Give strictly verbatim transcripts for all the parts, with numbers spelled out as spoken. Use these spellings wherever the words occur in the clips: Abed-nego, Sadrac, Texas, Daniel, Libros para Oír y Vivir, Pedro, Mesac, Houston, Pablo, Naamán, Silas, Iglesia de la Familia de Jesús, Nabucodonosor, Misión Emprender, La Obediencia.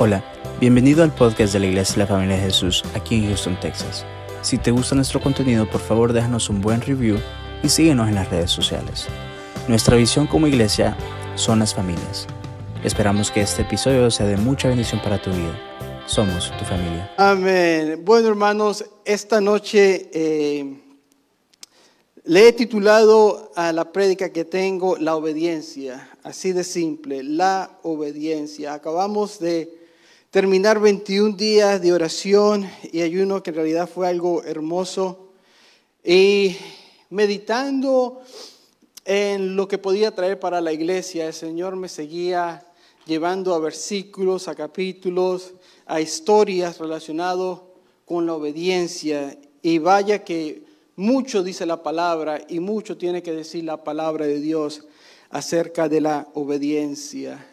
Hola, bienvenido al podcast de la Iglesia de la Familia de Jesús aquí en Houston, Texas. Si te gusta nuestro contenido, por favor déjanos un buen review y síguenos en las redes sociales. Nuestra visión como iglesia son las familias. Esperamos que este episodio sea de mucha bendición para tu vida. Somos tu familia. Amén. Bueno, hermanos, esta noche eh, le he titulado a la prédica que tengo La Obediencia. Así de simple, la obediencia. Acabamos de terminar veintiún días de oración y ayuno, que en realidad fue algo hermoso, y meditando en lo que podía traer para la iglesia, el Señor me seguía llevando a versículos, a capítulos, a historias relacionadas con la obediencia. Y vaya que mucho dice la palabra y mucho tiene que decir la palabra de Dios acerca de la obediencia.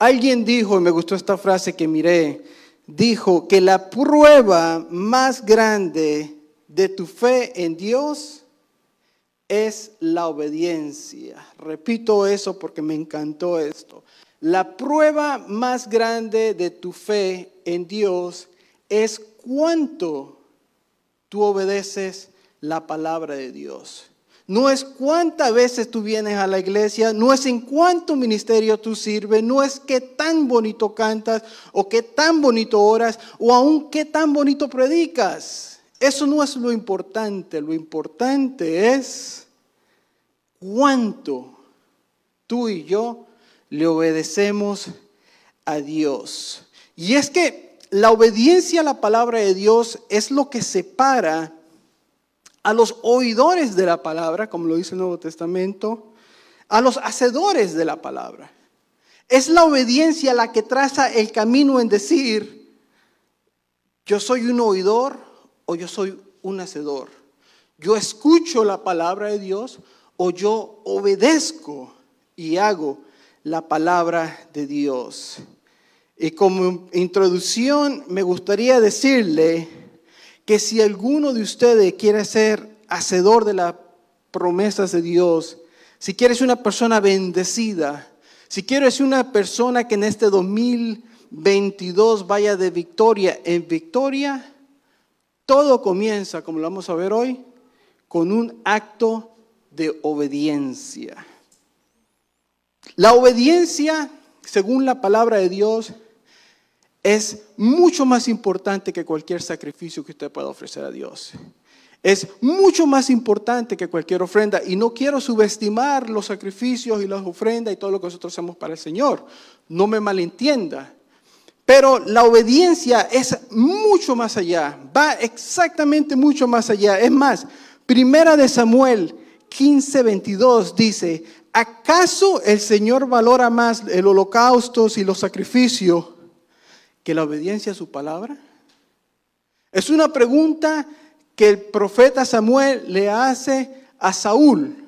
Alguien dijo, y me gustó esta frase que miré, dijo que la prueba más grande de tu fe en Dios es la obediencia. Repito eso porque me encantó esto. La prueba más grande de tu fe en Dios es cuánto tú obedeces la palabra de Dios. No es cuántas veces tú vienes a la iglesia, no es en cuánto ministerio tú sirves, no es qué tan bonito cantas o qué tan bonito oras o aún qué tan bonito predicas. Eso no es lo importante. Lo importante es cuánto tú y yo le obedecemos a Dios. Y es que la obediencia a la palabra de Dios es lo que separa a los oidores de la palabra, como lo dice el Nuevo Testamento, a los hacedores de la palabra. Es la obediencia la que traza el camino en decir, yo soy un oidor o yo soy un hacedor. Yo escucho la palabra de Dios o yo obedezco y hago la palabra de Dios. Y como introducción me gustaría decirle que si alguno de ustedes quiere ser hacedor de las promesas de Dios, si quieres una persona bendecida, si quieres una persona que en este dos mil veintidós vaya de victoria en victoria, todo comienza, como lo vamos a ver hoy, con un acto de obediencia. La obediencia, según la palabra de Dios, es mucho más importante que cualquier sacrificio que usted pueda ofrecer a Dios. Es mucho más importante que cualquier ofrenda. Y no quiero subestimar los sacrificios y las ofrendas y todo lo que nosotros hacemos para el Señor. No me malentienda. Pero la obediencia es mucho más allá. Va exactamente mucho más allá. Es más, Primera de Samuel quince veintidós dice, ¿acaso el Señor valora más el holocausto y los sacrificios que la obediencia a su palabra? Es una pregunta que el profeta Samuel le hace a Saúl.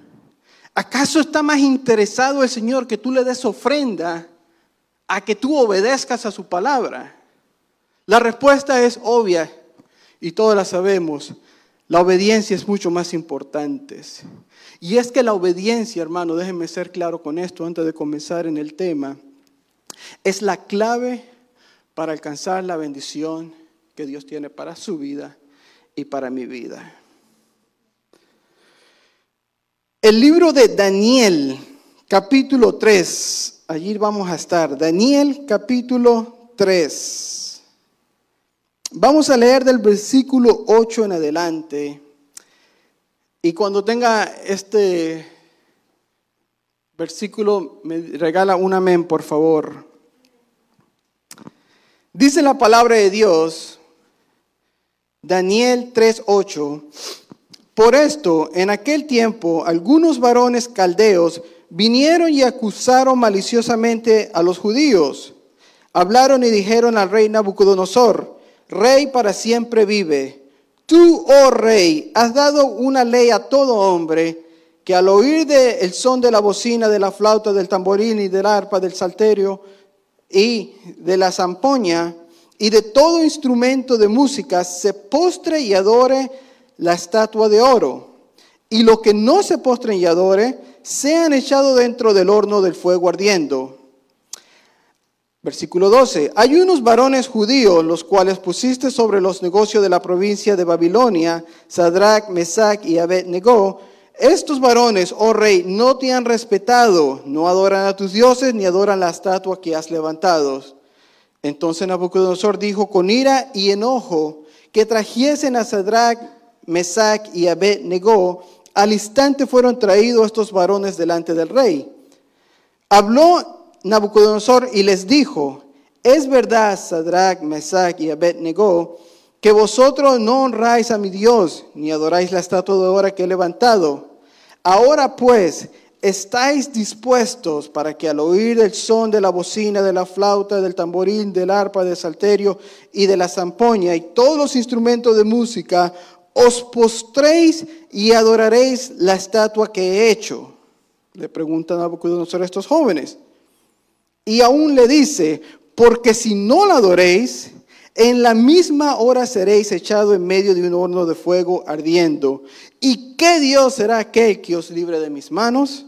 ¿Acaso está más interesado el Señor que tú le des ofrenda a que tú obedezcas a su palabra? La respuesta es obvia y todos la sabemos. La obediencia es mucho más importante. Y es que la obediencia, hermano, déjenme ser claro con esto antes de comenzar en el tema, es la clave para alcanzar la bendición que Dios tiene para su vida y para mi vida. El libro de Daniel, capítulo tres. Allí vamos a estar. Daniel, capítulo tres. Vamos a leer del versículo ocho en adelante. Y cuando tenga este versículo, me regala un amén, por favor. Dice la palabra de Dios, Daniel tres ocho, por esto, en aquel tiempo, algunos varones caldeos vinieron y acusaron maliciosamente a los judíos. Hablaron y dijeron al rey Nabucodonosor, rey para siempre vive. Tú, oh rey, has dado una ley a todo hombre, que al oír del son de la bocina, de la flauta, del tamborín y del arpa, del salterio, y de la zampoña y de todo instrumento de música se postre y adore la estatua de oro. Y los que no se postren y adore sean echados dentro del horno del fuego ardiendo. Versículo doce. Hay unos varones judíos, los cuales pusiste sobre los negocios de la provincia de Babilonia, Sadrac, Mesac y Abed-nego. Estos varones, oh rey, no te han respetado, no adoran a tus dioses, ni adoran la estatua que has levantado. Entonces Nabucodonosor dijo con ira y enojo que trajesen a Sadrac, Mesac y Abed-nego. Al instante fueron traídos estos varones delante del rey. Habló Nabucodonosor y les dijo: es verdad, Sadrac, Mesac y Abed-nego, que vosotros no honráis a mi Dios, ni adoráis la estatua de oro que he levantado. Ahora pues, ¿estáis dispuestos para que al oír el son de la bocina, de la flauta, del tamboril, del arpa, del salterio y de la zampoña y todos los instrumentos de música, os postréis y adoraréis la estatua que he hecho? Le preguntan a Nabucodonosor a estos jóvenes. Y aún le dice: porque si no la adoréis, en la misma hora seréis echado en medio de un horno de fuego ardiendo. ¿Y qué Dios será aquel que os libre de mis manos?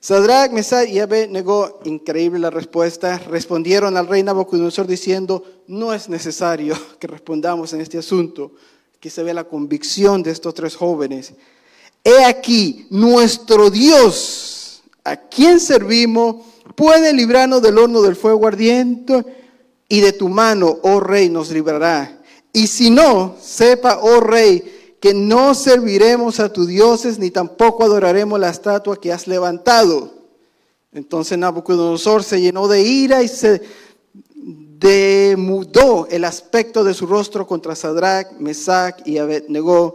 Sadrac, Mesac y Abed-nego, increíble la respuesta, respondieron al rey Nabucodonosor diciendo: no es necesario que respondamos en este asunto. Aquí se ve la convicción de estos tres jóvenes. He aquí, nuestro Dios, a quien servimos, puede librarnos del horno del fuego ardiente, y de tu mano, oh rey, nos librará. Y si no, sepa, oh rey, que no serviremos a tus dioses, ni tampoco adoraremos la estatua que has levantado. Entonces Nabucodonosor se llenó de ira y se demudó el aspecto de su rostro contra Sadrac, Mesac y Abed-nego,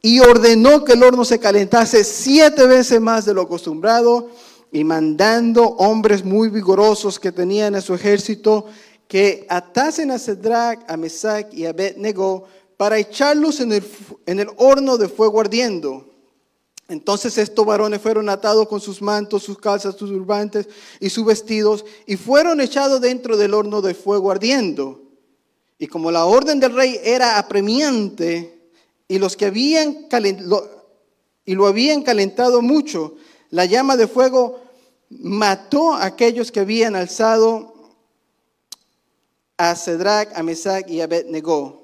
y ordenó que el horno se calentase siete veces más de lo acostumbrado, y mandando hombres muy vigorosos que tenían a su ejército que atasen a Sadrac, a Mesac y a Abed-nego para echarlos en el, en el horno de fuego ardiendo. Entonces estos varones fueron atados con sus mantos, sus calzas, sus turbantes y sus vestidos, y fueron echados dentro del horno de fuego ardiendo. Y como la orden del rey era apremiante, y los que habían calentado, y lo habían calentado mucho, la llama de fuego mató a aquellos que habían alzado a Sadrac, a Mesac y a Abed-nego.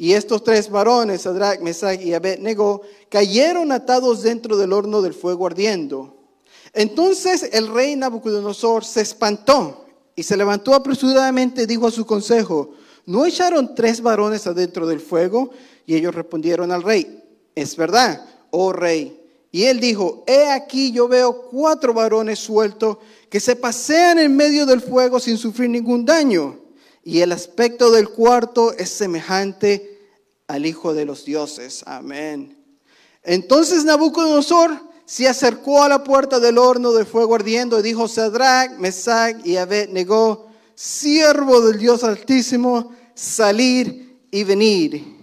Y estos tres varones, Sadrac, Mesac y Abed-nego, cayeron atados dentro del horno del fuego ardiendo. Entonces el rey Nabucodonosor se espantó y se levantó apresuradamente y dijo a su consejo: ¿no echaron tres varones adentro del fuego? Y ellos respondieron al rey: es verdad, oh rey. Y él dijo: he aquí, yo veo cuatro varones sueltos que se pasean en medio del fuego sin sufrir ningún daño. Y el aspecto del cuarto es semejante al Hijo de los dioses. Amén. Entonces Nabucodonosor se acercó a la puerta del horno de fuego ardiendo y dijo: Sadrac, Mesac y Abed-nego, siervo del Dios Altísimo, salir y venir.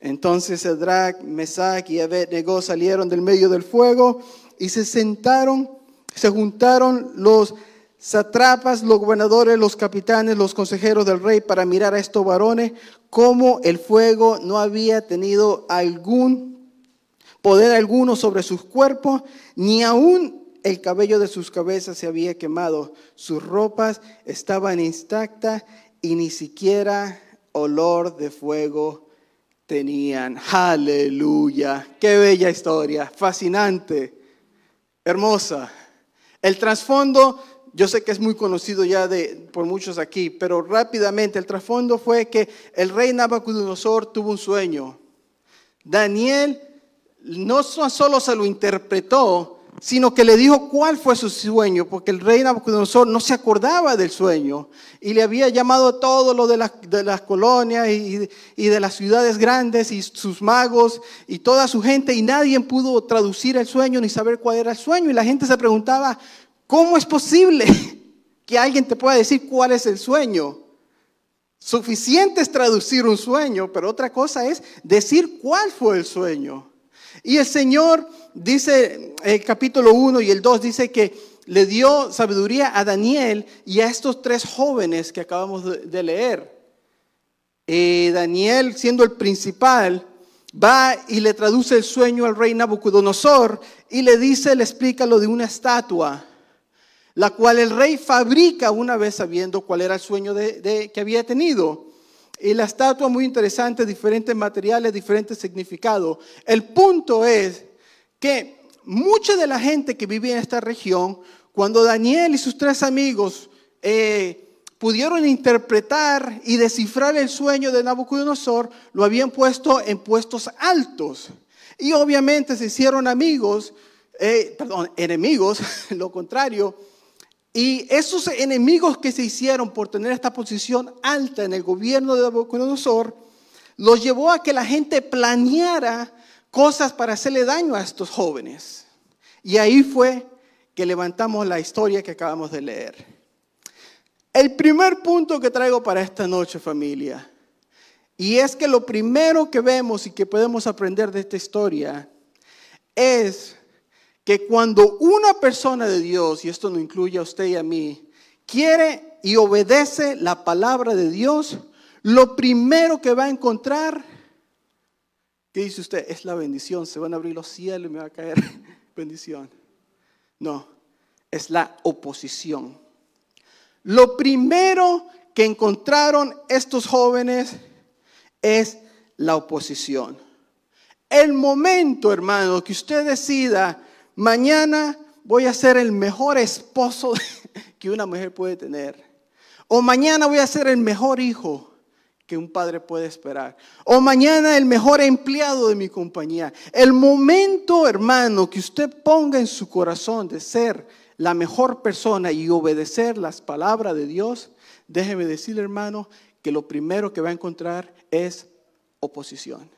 Entonces Sadrac, Mesac y Abed-nego salieron del medio del fuego y se sentaron, se juntaron los sátrapas, los gobernadores, los capitanes, los consejeros del rey para mirar a estos varones, como el fuego no había tenido algún poder alguno sobre sus cuerpos, ni aún el cabello de sus cabezas se había quemado, sus ropas estaban intactas y ni siquiera olor de fuego tenían. Aleluya, qué bella historia, fascinante, hermosa. El trasfondo, yo sé que es muy conocido ya de, por muchos aquí, pero rápidamente el trasfondo fue que el rey Nabucodonosor tuvo un sueño. Daniel no solo se lo interpretó, sino que le dijo cuál fue su sueño, porque el rey Nabucodonosor no se acordaba del sueño y le había llamado todo lo de las, de las colonias y, y de las ciudades grandes y sus magos y toda su gente, y nadie pudo traducir el sueño ni saber cuál era el sueño, y la gente se preguntaba: ¿cómo es posible que alguien te pueda decir cuál es el sueño? Suficiente es traducir un sueño, pero otra cosa es decir cuál fue el sueño. Y el Señor dice, el capítulo uno y el dos dice que le dio sabiduría a Daniel y a estos tres jóvenes que acabamos de leer. Eh, Daniel, siendo el principal, va y le traduce el sueño al rey Nabucodonosor y le dice, le explica lo de una estatua. la cual el rey fabrica una vez sabiendo cuál era el sueño de, de, que había tenido. Y la estatua muy interesante, diferentes materiales, diferentes significados. El punto es que mucha de la gente que vivía en esta región, cuando Daniel y sus tres amigos eh, pudieron interpretar y descifrar el sueño de Nabucodonosor, lo habían puesto en puestos altos. Y obviamente se hicieron amigos, eh, perdón, enemigos, lo contrario. Y esos enemigos que se hicieron por tener esta posición alta en el gobierno de Nabucodonosor, los llevó a que la gente planeara cosas para hacerle daño a estos jóvenes. Y ahí fue que levantamos la historia que acabamos de leer. El primer punto que traigo para esta noche, familia, y es que lo primero que vemos y que podemos aprender de esta historia es que cuando una persona de Dios, y esto no incluye a usted y a mí, quiere y obedece la palabra de Dios, lo primero que va a encontrar, ¿qué dice usted? Es la bendición, se van a abrir los cielos y me va a caer bendición. No, es la oposición. Lo primero que encontraron estos jóvenes es la oposición. El momento, hermano, que usted decida, mañana voy a ser el mejor esposo que una mujer puede tener. O mañana voy a ser el mejor hijo que un padre puede esperar. O mañana el mejor empleado de mi compañía. El momento, hermano, que usted ponga en su corazón de ser la mejor persona y obedecer las palabras de Dios, déjeme decirle, hermano, que lo primero que va a encontrar es oposición.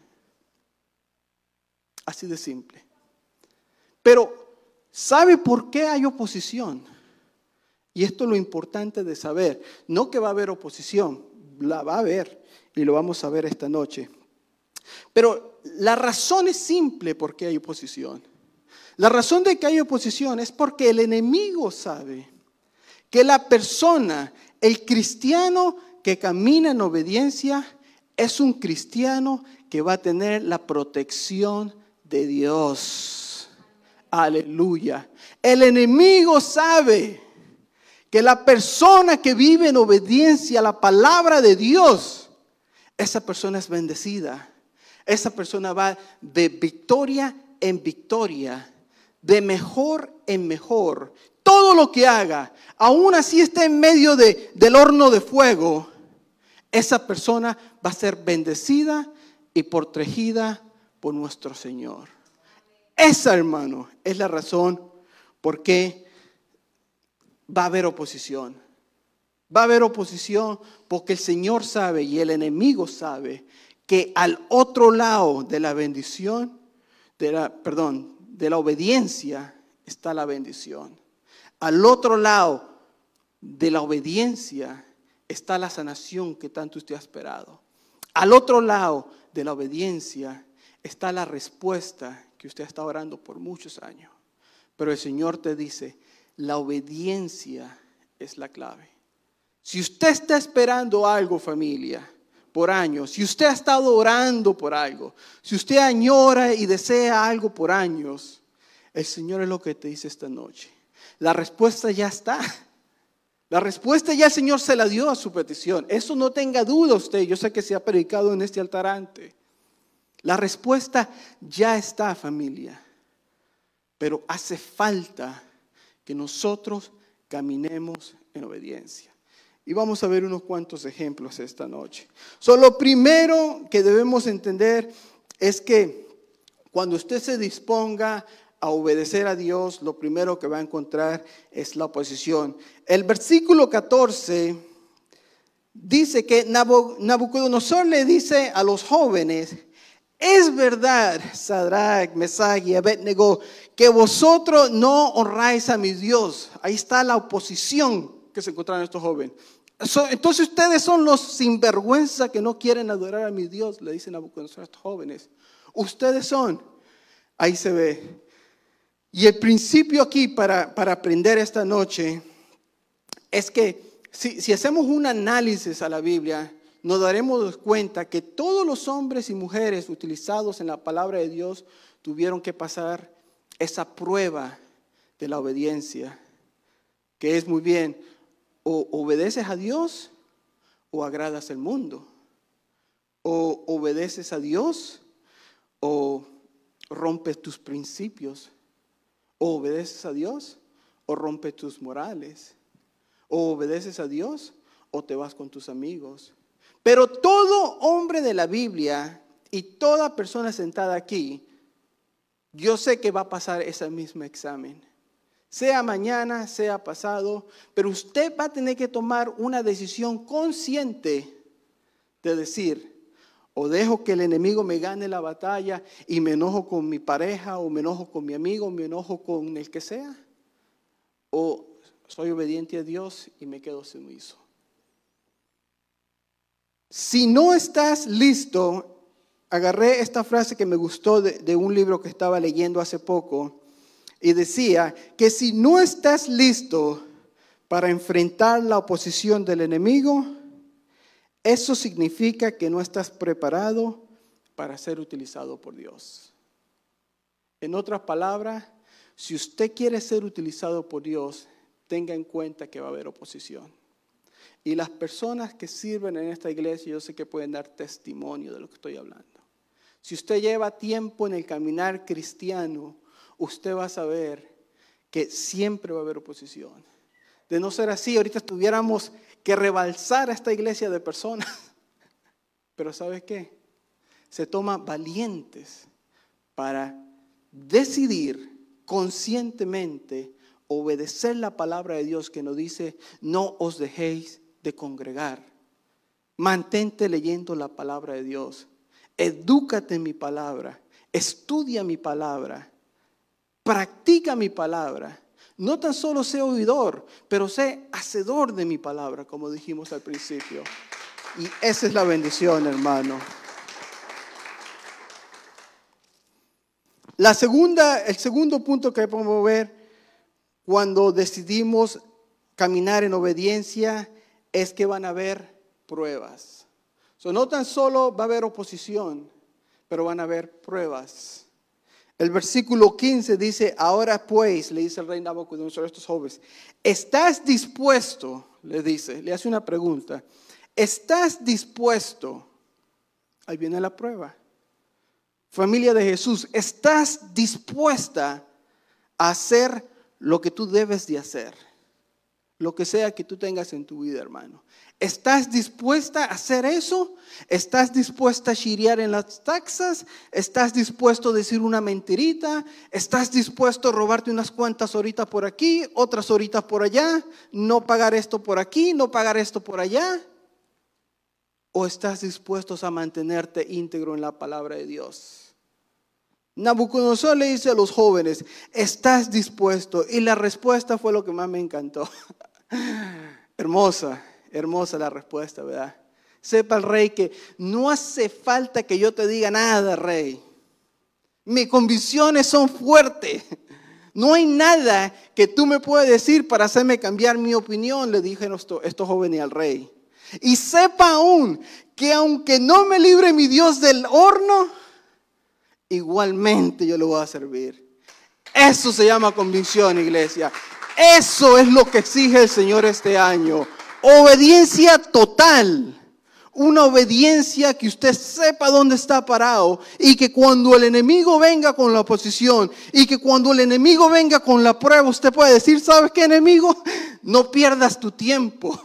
Así de simple. Pero, ¿sabe por qué hay oposición? Y esto es lo importante de saber. No que va a haber oposición, la va a haber y lo vamos a ver esta noche. Pero la razón es simple por qué hay oposición. La razón de que hay oposición es porque el enemigo sabe que la persona, el cristiano que camina en obediencia, es un cristiano que va a tener la protección de Dios. Aleluya. El enemigo sabe que la persona que vive en obediencia a la palabra de Dios, esa persona es bendecida. Esa persona va de victoria en victoria, de mejor en mejor. Todo lo que haga, aún así esté en medio de, del horno de fuego, esa persona va a ser bendecida y protegida por nuestro Señor. Esa, hermano, es la razón por qué va a haber oposición. Va a haber oposición porque el Señor sabe y el enemigo sabe que al otro lado de la bendición, de la, perdón, de la obediencia está la bendición. Al otro lado de la obediencia está la sanación que tanto usted ha esperado. Al otro lado de la obediencia está la respuesta que usted está orando por muchos años. Pero el Señor te dice, la obediencia es la clave. Si usted está esperando algo, familia, por años, si usted ha estado orando por algo, si usted añora y desea algo por años, el Señor es lo que te dice esta noche. La respuesta ya está. La respuesta ya el Señor se la dio a su petición. Eso no tenga duda usted. Yo sé que se ha predicado en este altar antes. La respuesta ya está, familia, pero hace falta que nosotros caminemos en obediencia. Y vamos a ver unos cuantos ejemplos esta noche. So, lo primero que debemos entender es que cuando usted se disponga a obedecer a Dios, lo primero que va a encontrar es la oposición. El versículo catorce dice que Nabucodonosor le dice a los jóvenes, es verdad, Sadrac, Mesac y Abed-nego, que vosotros no honráis a mi Dios. Ahí está la oposición que se encontraron estos jóvenes. Entonces ustedes son los sinvergüenza que no quieren adorar a mi Dios, le dicen a estos jóvenes. Ustedes son, ahí se ve. Y el principio aquí para, para aprender esta noche es que si, si hacemos un análisis a la Biblia, nos daremos cuenta que todos los hombres y mujeres utilizados en la palabra de Dios tuvieron que pasar esa prueba de la obediencia. que es muy bien, o obedeces a Dios o agradas al mundo, o obedeces a Dios o rompes tus principios, o obedeces a Dios o rompes tus morales, o obedeces a Dios o te vas con tus amigos. Pero todo hombre de la Biblia y toda persona sentada aquí, yo sé que va a pasar ese mismo examen. Sea mañana, sea pasado, pero usted va a tener que tomar una decisión consciente de decir, o dejo que el enemigo me gane la batalla y me enojo con mi pareja, o me enojo con mi amigo, o me enojo con el que sea, o soy obediente a Dios y me quedo sumiso. Si no estás listo, agarré esta frase que me gustó de, de un libro que estaba leyendo hace poco y decía que si no estás listo para enfrentar la oposición del enemigo, eso significa que no estás preparado para ser utilizado por Dios. En otras palabras, si usted quiere ser utilizado por Dios, tenga en cuenta que va a haber oposición. Y las personas que sirven en esta iglesia, yo sé que pueden dar testimonio de lo que estoy hablando. Si usted lleva tiempo en el caminar cristiano, usted va a saber que siempre va a haber oposición. De no ser así, ahorita tuviéramos que rebalsar a esta iglesia de personas. Pero ¿sabes qué? Se toman valientes para decidir conscientemente obedecer la palabra de Dios que nos dice, no os dejéis de congregar. Mantente leyendo la palabra de Dios. Edúcate en mi palabra. Estudia mi palabra. Practica mi palabra. No tan solo sé oidor, pero sé hacedor de mi palabra, como dijimos al principio. Y esa es la bendición, hermano. La segunda, el segundo punto que podemos ver cuando decidimos caminar en obediencia es que van a haber pruebas. So, no tan solo va a haber oposición, pero van a haber pruebas. El versículo quince dice, ahora pues, le dice el rey Nabucodonosor a estos jóvenes, ¿estás dispuesto? Le dice, le hace una pregunta. ¿Estás dispuesto? Ahí viene la prueba. Familia de Jesús, ¿estás dispuesta a hacer lo que tú debes de hacer? Lo que sea que tú tengas en tu vida, hermano. ¿Estás dispuesta a hacer eso? ¿Estás dispuesta a chirear en las taxas? ¿Estás dispuesto a decir una mentirita? ¿Estás dispuesto a robarte unas cuantas horitas por aquí, otras horitas por allá? ¿No pagar esto por aquí, no pagar esto por allá? ¿O estás dispuesto a mantenerte íntegro en la palabra de Dios? Nabucodonosor le dice a los jóvenes, ¿estás dispuesto? Y la respuesta fue lo que más me encantó. Hermosa, hermosa la respuesta, ¿verdad? Sepa el rey que no hace falta que yo te diga nada, rey. Mis convicciones son fuertes. No hay nada que tú me puedas decir para hacerme cambiar mi opinión, le dijeron estos jóvenes al rey. Y sepa aún que aunque no me libre mi Dios del horno, igualmente yo le voy a servir. Eso se llama convicción, iglesia. Eso es lo que exige el Señor este año. Obediencia total. Una obediencia que usted sepa dónde está parado y que cuando el enemigo venga con la oposición y que cuando el enemigo venga con la prueba, usted puede decir, ¿sabes qué, enemigo? No pierdas tu tiempo.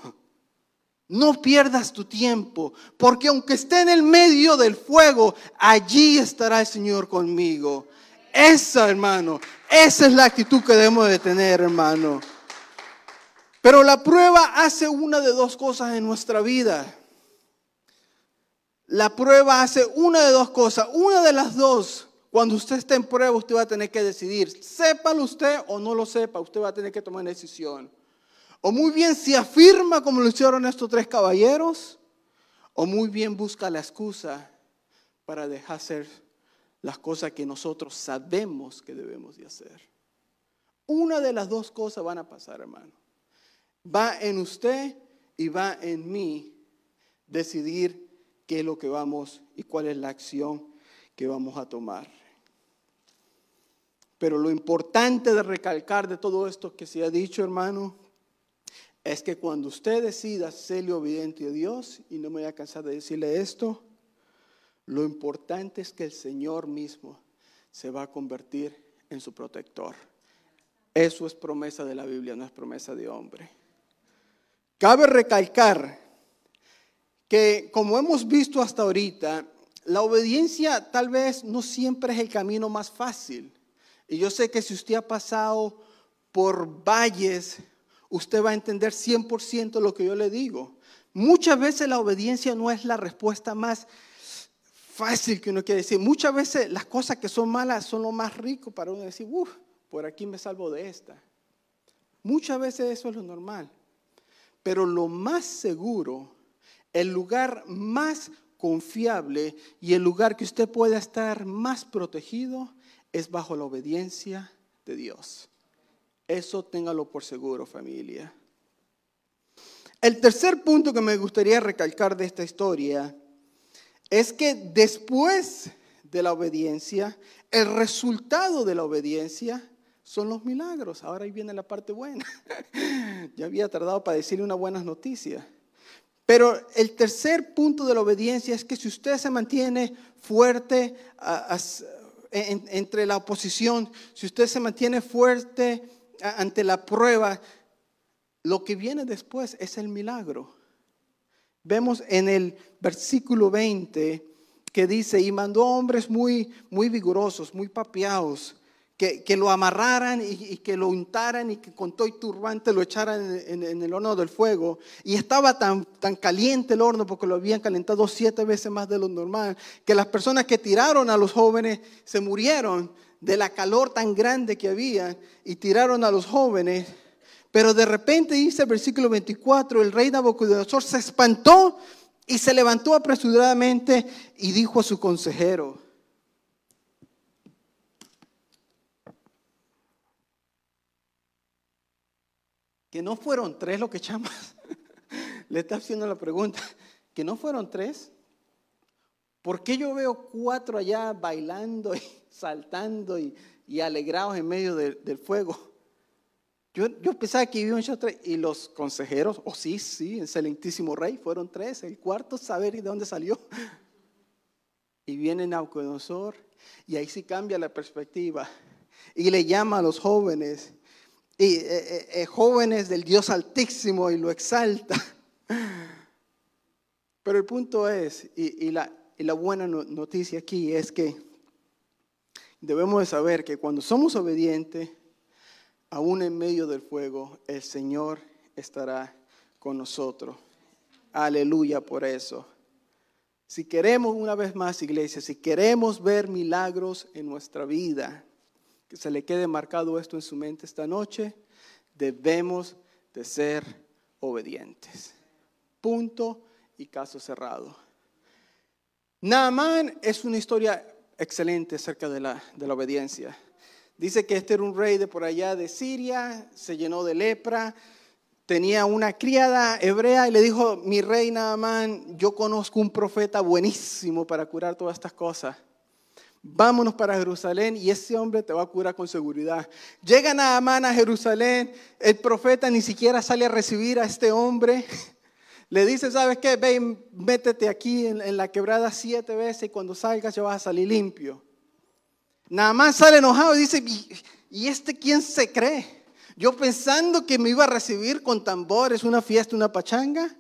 No pierdas tu tiempo, porque aunque esté en el medio del fuego, allí estará el Señor conmigo. Esa, hermano, esa es la actitud que debemos de tener, hermano. Pero la prueba hace una de dos cosas en nuestra vida. La prueba hace una de dos cosas. Una de las dos, cuando usted esté en prueba, usted va a tener que decidir. Sépalo usted o no lo sepa, usted va a tener que tomar una decisión. O muy bien se afirma como lo hicieron estos tres caballeros, o muy bien busca la excusa para dejar hacer las cosas que nosotros sabemos que debemos de hacer. Una de las dos cosas van a pasar, hermano. Va en usted y va en mí decidir qué es lo que vamos y cuál es la acción que vamos a tomar. Pero lo importante de recalcar de todo esto que se ha dicho, hermano, es que cuando usted decida serle obediente a Dios, y no me voy a cansar de decirle esto, lo importante es que el Señor mismo se va a convertir en su protector. Eso es promesa de la Biblia, no es promesa de hombre. Cabe recalcar que, como hemos visto hasta ahorita, la obediencia tal vez no siempre es el camino más fácil. Y yo sé que si usted ha pasado por valles, usted va a entender cien por ciento lo que yo le digo. Muchas veces la obediencia no es la respuesta más fácil que uno quiere decir. Muchas veces las cosas que son malas son lo más rico para uno decir, uff, por aquí me salvo de esta. Muchas veces eso es lo normal. Pero lo más seguro, el lugar más confiable y el lugar que usted pueda estar más protegido es bajo la obediencia de Dios. Eso téngalo por seguro, familia. El tercer punto que me gustaría recalcar de esta historia es que después de la obediencia, el resultado de la obediencia son los milagros. Ahora ahí viene la parte buena. Ya había tardado para decirle una buena noticia. Pero el tercer punto de la obediencia es que si usted se mantiene fuerte a, a, en, entre la oposición, si usted se mantiene fuerte a, ante la prueba, lo que viene después es el milagro. Vemos en el versículo veinte que dice, y mandó hombres muy, muy vigorosos, muy papeados, que, que lo amarraran y, y que lo untaran y que con todo y turbante lo echaran en, en, en el horno del fuego. Y estaba tan, tan caliente el horno, porque lo habían calentado siete veces más de lo normal, que las personas que tiraron a los jóvenes se murieron de la calor tan grande que había, y tiraron a los jóvenes. Pero de repente dice el versículo veinticuatro, el rey Nabucodonosor se espantó y se levantó apresuradamente y dijo a su consejero, que no fueron tres lo que chamas. Le está haciendo la pregunta. Que no fueron tres. ¿Por qué yo veo cuatro allá bailando y saltando y, y alegrados en medio de, del fuego? Yo, yo pensaba que iban a tres. Y los consejeros, oh sí, sí, excelentísimo rey, fueron tres. El cuarto, saber de dónde salió. Y viene Nabucodonosor. Y ahí sí cambia la perspectiva. Y le llama a los jóvenes. Y eh, eh, jóvenes del Dios Altísimo, y lo exalta. Pero el punto es, y, y, la, y la buena noticia aquí es que debemos de saber que cuando somos obedientes, aún en medio del fuego, el Señor estará con nosotros. Aleluya por eso. Si queremos, una vez más, iglesia, si queremos ver milagros en nuestra vida, que se le quede marcado esto en su mente esta noche, debemos de ser obedientes. Punto y caso cerrado. Naamán es una historia excelente acerca de la, de la obediencia. Dice que este era un rey de por allá de Siria, se llenó de lepra, tenía una criada hebrea y le dijo, mi rey Naamán, yo conozco un profeta buenísimo para curar todas estas cosas. Vámonos para Jerusalén y ese hombre te va a curar con seguridad. Llega Naamán a Jerusalén, el profeta ni siquiera sale a recibir a este hombre. Le dice, ¿sabes qué? Ve, métete aquí en, en la quebrada siete veces y cuando salgas ya vas a salir limpio. Naamán sale enojado y dice, ¿y, y este quién se cree? Yo pensando que me iba a recibir con tambores, una fiesta, una pachanga,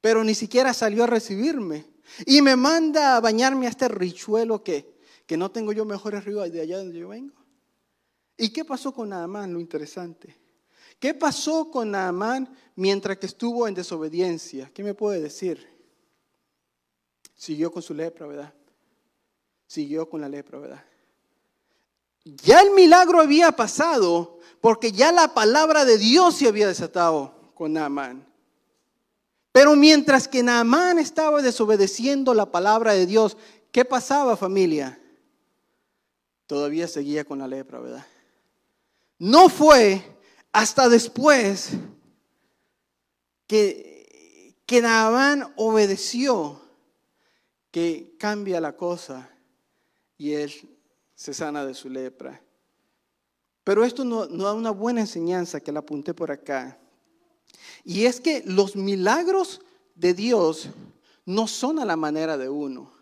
pero ni siquiera salió a recibirme. Y me manda a bañarme a este riachuelo que, que no tengo yo mejores ríos de allá donde yo vengo. ¿Y qué pasó con Naamán? Lo interesante. ¿Qué pasó con Naamán mientras que estuvo en desobediencia? ¿Qué me puede decir? Siguió con su lepra, ¿verdad? Siguió con la lepra, ¿verdad? Ya el milagro había pasado porque ya la palabra de Dios se había desatado con Naamán. Pero mientras que Naamán estaba desobedeciendo la palabra de Dios, ¿qué pasaba, familia? Todavía seguía con la lepra, ¿verdad? No fue hasta después que, que Naamán obedeció que cambia la cosa y él se sana de su lepra. Pero esto nos no da una buena enseñanza que la apunté por acá. Y es que los milagros de Dios no son a la manera de uno.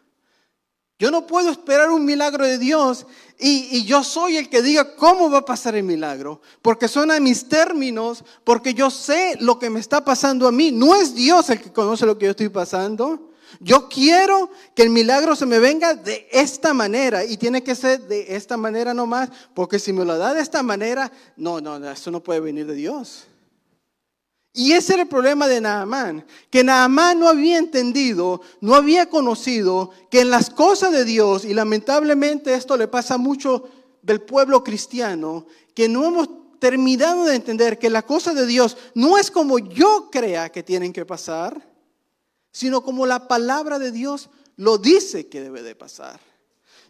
Yo no puedo esperar un milagro de Dios y, y yo soy el que diga cómo va a pasar el milagro, porque son a mis términos, porque yo sé lo que me está pasando a mí. No es Dios el que conoce lo que yo estoy pasando. Yo quiero que el milagro se me venga de esta manera y tiene que ser de esta manera nomás, porque si me lo da de esta manera, no, no, eso no puede venir de Dios. Y ese era el problema de Naamán, que Naamán no había entendido, no había conocido que en las cosas de Dios, y lamentablemente esto le pasa mucho del pueblo cristiano, que no hemos terminado de entender que las cosas de Dios no es como yo crea que tienen que pasar, sino como la palabra de Dios lo dice que debe de pasar.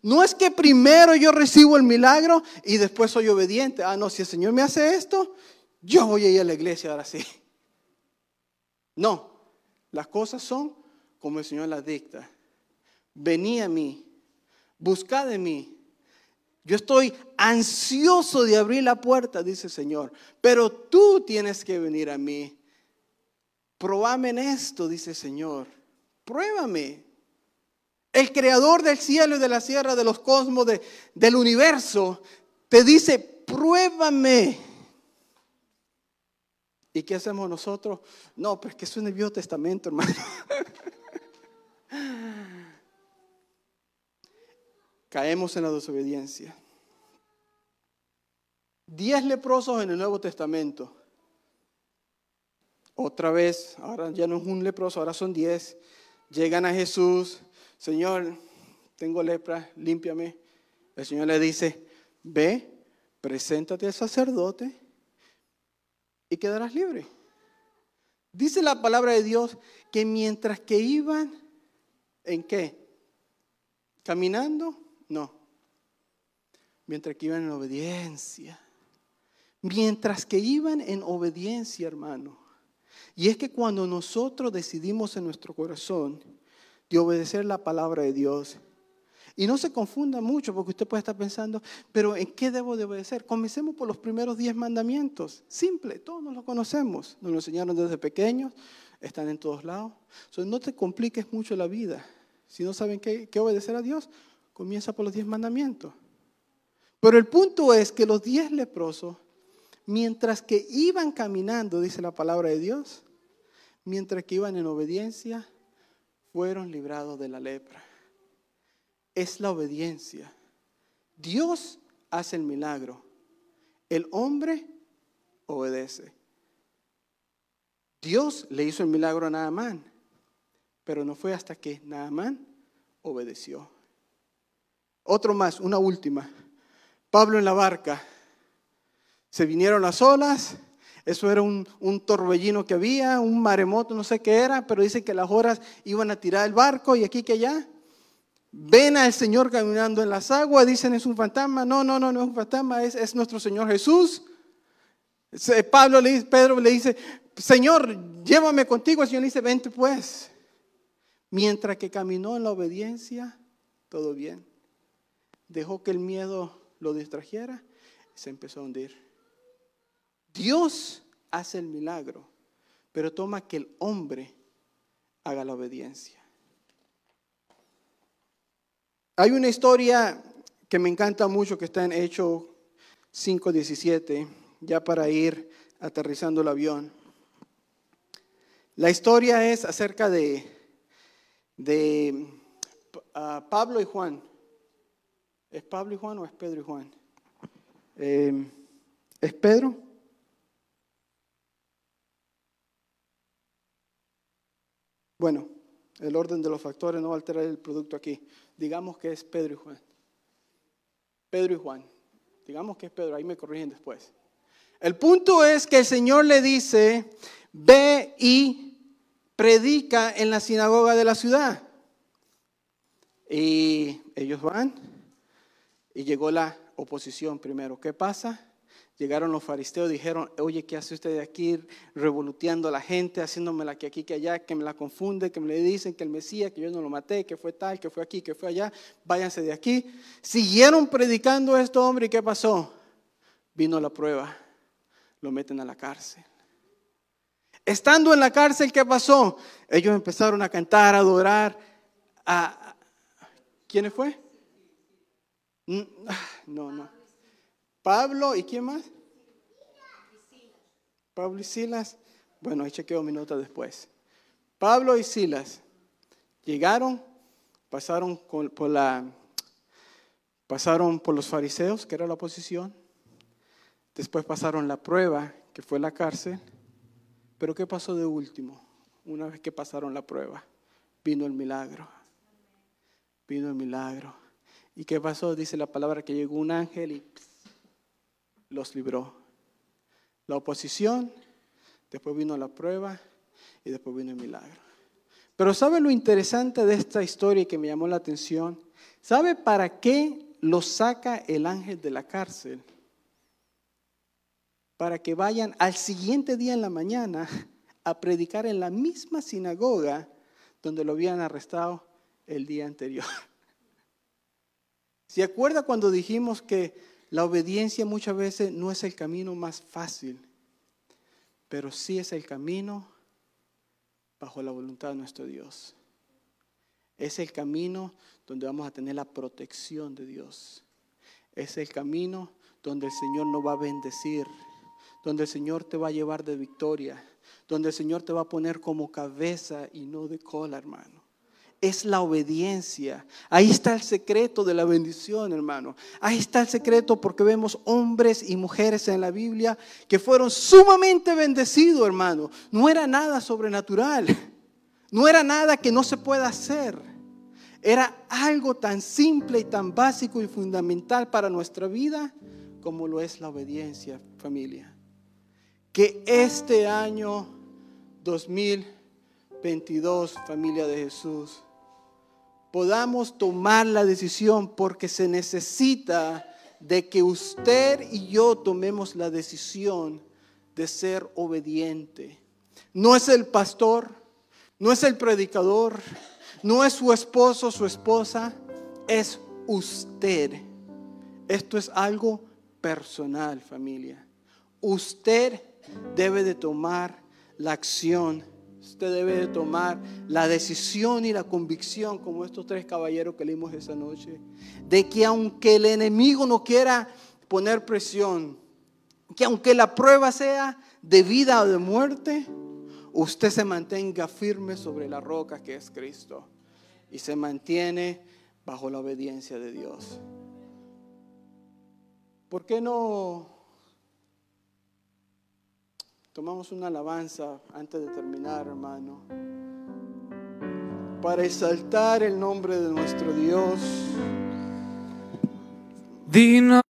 No es que primero yo recibo el milagro y después soy obediente. Ah, no, si el Señor me hace esto, yo voy a ir a la iglesia ahora sí. No, las cosas son como el Señor las dicta. Venid a mí, buscad de mí. Yo estoy ansioso de abrir la puerta, dice el Señor, pero tú tienes que venir a mí. Probame en esto, dice el Señor. Pruébame. El creador del cielo y de la tierra, de los cosmos, de, del universo, te dice, pruébame. ¿Y qué hacemos nosotros? No, pero es que eso es en el Viejo Testamento, hermano. Caemos en la desobediencia. Diez leprosos en el Nuevo Testamento. Otra vez, ahora ya no es un leproso, ahora son diez. Llegan a Jesús, Señor, tengo lepra, límpiame. El Señor le dice, ve, preséntate al sacerdote y quedarás libre. Dice la palabra de Dios que mientras que iban, ¿en qué? ¿Caminando? No. Mientras que iban en obediencia. Mientras que iban en obediencia, hermano. Y es que cuando nosotros decidimos en nuestro corazón de obedecer la palabra de Dios, y no se confunda mucho porque usted puede estar pensando, pero ¿en qué debo de obedecer? Comencemos por los primeros diez mandamientos. Simple, todos nos los conocemos. Nos lo enseñaron desde pequeños, están en todos lados. Entonces, no te compliques mucho la vida. Si no saben qué, qué obedecer a Dios, comienza por los diez mandamientos. Pero el punto es que los diez leprosos, mientras que iban caminando, dice la palabra de Dios, mientras que iban en obediencia, fueron librados de la lepra. Es la obediencia. Dios hace el milagro. El hombre obedece. Dios le hizo el milagro a Naamán, pero no fue hasta que Naamán obedeció. Otro más, una última. Pablo en la barca. Se vinieron las olas. Eso era un, un torbellino que había, un maremoto, no sé qué era, pero dice que las horas iban a tirar el barco y aquí que allá. Ven al Señor caminando en las aguas, dicen es un fantasma. No, no, no, no es un fantasma, es, es nuestro Señor Jesús. Pablo le dice, Pedro le dice, Señor, llévame contigo. El Señor le dice, vente pues. Mientras que caminó en la obediencia, todo bien. Dejó que el miedo lo distrajera y se empezó a hundir. Dios hace el milagro, pero toma que el hombre haga la obediencia. Hay una historia que me encanta mucho que está en Hechos cinco diecisiete, ya para ir aterrizando el avión. La historia es acerca de, de uh, Pablo y Juan. ¿Es Pablo y Juan o es Pedro y Juan? Eh, ¿Es Pedro? Bueno. El orden de los factores no va a alterar el producto aquí. Digamos que es Pedro y Juan. Pedro y Juan. Digamos que es Pedro, ahí me corrigen después. El punto es que el Señor le dice, ve y predica en la sinagoga de la ciudad. Y ellos van y llegó la oposición primero. ¿Qué pasa? Llegaron los fariseos y dijeron, oye, ¿qué hace usted aquí revoluteando a la gente, haciéndome la que aquí, que allá, que me la confunde, que me le dicen que el Mesías, que yo no lo maté, que fue tal, que fue aquí, que fue allá, váyanse de aquí? Siguieron predicando a este hombre y ¿qué pasó? Vino la prueba, lo meten a la cárcel. Estando en la cárcel, ¿qué pasó? Ellos empezaron a cantar, a adorar. A... ¿Quién fue? No, no. Pablo, ¿y quién más? Pablo y Silas. Bueno, ahí chequeo mi nota después. Pablo y Silas llegaron, pasaron por la... Pasaron por los fariseos, que era la oposición. Después pasaron la prueba, que fue la cárcel. Pero ¿qué pasó de último? Una vez que pasaron la prueba, vino el milagro. Vino el milagro. ¿Y qué pasó? Dice la palabra que llegó un ángel y pss, los libró. La oposición, después vino la prueba y después vino el milagro. Pero ¿sabe lo interesante de esta historia y que me llamó la atención? ¿Sabe para qué lo saca el ángel de la cárcel? Para que vayan al siguiente día en la mañana a predicar en la misma sinagoga donde lo habían arrestado el día anterior. ¿Se acuerda cuando dijimos que la obediencia muchas veces no es el camino más fácil, pero sí es el camino bajo la voluntad de nuestro Dios? Es el camino donde vamos a tener la protección de Dios. Es el camino donde el Señor nos va a bendecir, donde el Señor te va a llevar de victoria, donde el Señor te va a poner como cabeza y no de cola, hermano. Es la obediencia. Ahí está el secreto de la bendición, hermano. Ahí está el secreto, porque vemos hombres y mujeres en la Biblia que fueron sumamente bendecidos, hermano. No era nada sobrenatural. No era nada que no se pueda hacer. Era algo tan simple y tan básico y fundamental para nuestra vida como lo es la obediencia, familia. Que este año dos mil veintidós, familia de Jesús, podamos tomar la decisión, porque se necesita de que usted y yo tomemos la decisión de ser obediente. No es el pastor, no es el predicador, no es su esposo, su esposa, es usted. Esto es algo personal, familia. Usted debe de tomar la acción, usted debe de tomar la decisión y la convicción, como estos tres caballeros que leímos esa noche, de que aunque el enemigo no quiera poner presión, que aunque la prueba sea de vida o de muerte, usted se mantenga firme sobre la roca que es Cristo y se mantiene bajo la obediencia de Dios. ¿Por qué no tomamos una alabanza antes de terminar, hermano? Para exaltar el nombre de nuestro Dios. Dino.